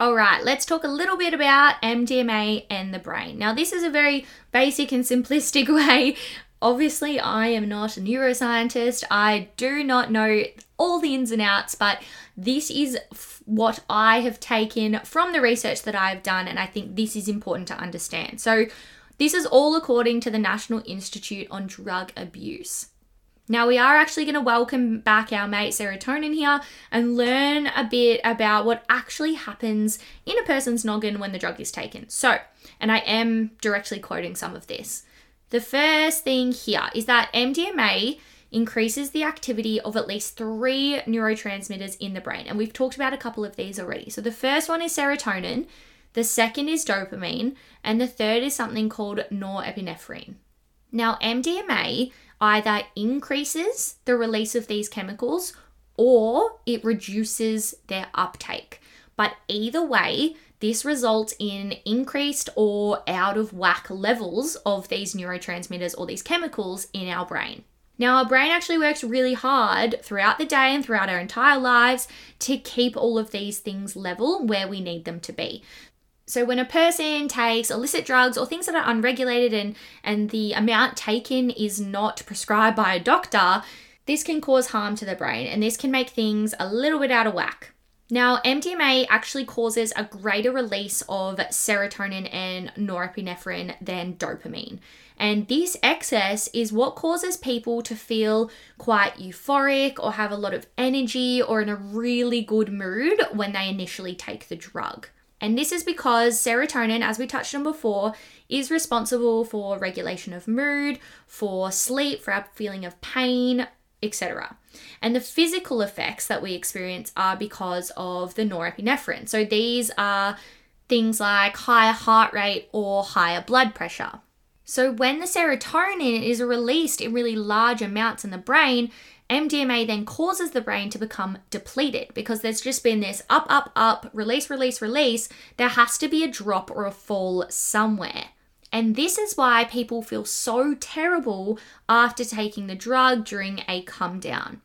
All right, let's talk a little bit about MDMA and the brain. Now, this is a very basic and simplistic way. Obviously, I am not a neuroscientist. I do not know all the ins and outs, but this is what I have taken from the research that I've done, and I think this is important to understand. So this is all according to the National Institute on Drug Abuse. Now, we are actually going to welcome back our mate serotonin here and learn a bit about what actually happens in a person's noggin when the drug is taken. So, and I am directly quoting some of this. The first thing here is that MDMA increases the activity of at least 3 neurotransmitters in the brain. And we've talked about a couple of these already. So the first one is serotonin, the second is dopamine, and the third is something called norepinephrine. Now, MDMA either increases the release of these chemicals or it reduces their uptake. But either way, this results in increased or out of whack levels of these neurotransmitters or these chemicals in our brain. Now, our brain actually works really hard throughout the day and throughout our entire lives to keep all of these things level where we need them to be. So when a person takes illicit drugs or things that are unregulated and the amount taken is not prescribed by a doctor, this can cause harm to the brain and this can make things a little bit out of whack. Now, MDMA actually causes a greater release of serotonin and norepinephrine than dopamine. And this excess is what causes people to feel quite euphoric or have a lot of energy or in a really good mood when they initially take the drug. And this is because serotonin, as we touched on before, is responsible for regulation of mood, for sleep, for our feeling of pain, etc. And the physical effects that we experience are because of the norepinephrine. So these are things like higher heart rate or higher blood pressure. So when the serotonin is released in really large amounts in the brain, MDMA then causes the brain to become depleted because there's just been this up, up, up, release, release, release. There has to be a drop or a fall somewhere. And this is why people feel so terrible after taking the drug during a come down.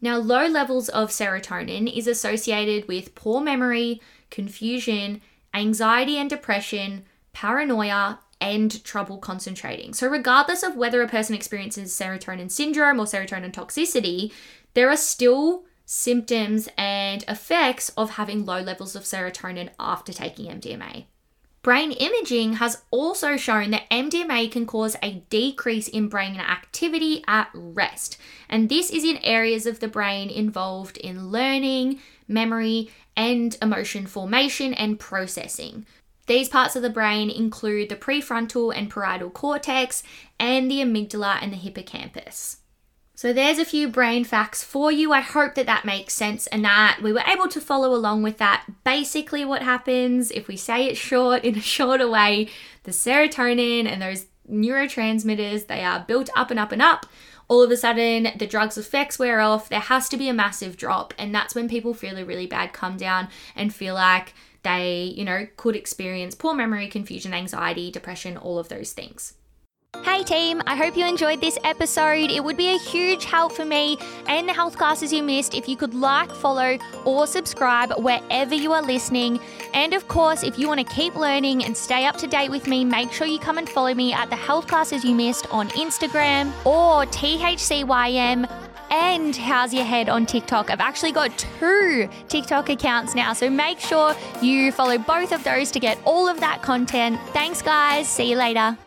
Now, low levels of serotonin is associated with poor memory, confusion, anxiety and depression, paranoia, and trouble concentrating. So regardless of whether a person experiences serotonin syndrome or serotonin toxicity, there are still symptoms and effects of having low levels of serotonin after taking MDMA. Brain imaging has also shown that MDMA can cause a decrease in brain activity at rest. And this is in areas of the brain involved in learning, memory, and emotion formation and processing. These parts of the brain include the prefrontal and parietal cortex and the amygdala and the hippocampus. So there's a few brain facts for you. I hope that makes sense and that we were able to follow along with that. Basically what happens, if we say it short, in a shorter way, the serotonin and those neurotransmitters, they are built up and up and up. All of a sudden, the drug's effects wear off. There has to be a massive drop. And that's when people feel a really bad come down and feel like they, could experience poor memory, confusion, anxiety, depression, all of those things. Hey team, I hope you enjoyed this episode. It would be a huge help for me and the Health Classes You Missed if you could like, follow, or subscribe wherever you are listening. And of course, if you want to keep learning and stay up to date with me, make sure you come and follow me at the Health Classes You Missed on Instagram or THCYM. And How's Your Head on TikTok. I've actually got 2 TikTok accounts now, so make sure you follow both of those to get all of that content. Thanks, guys. See you later.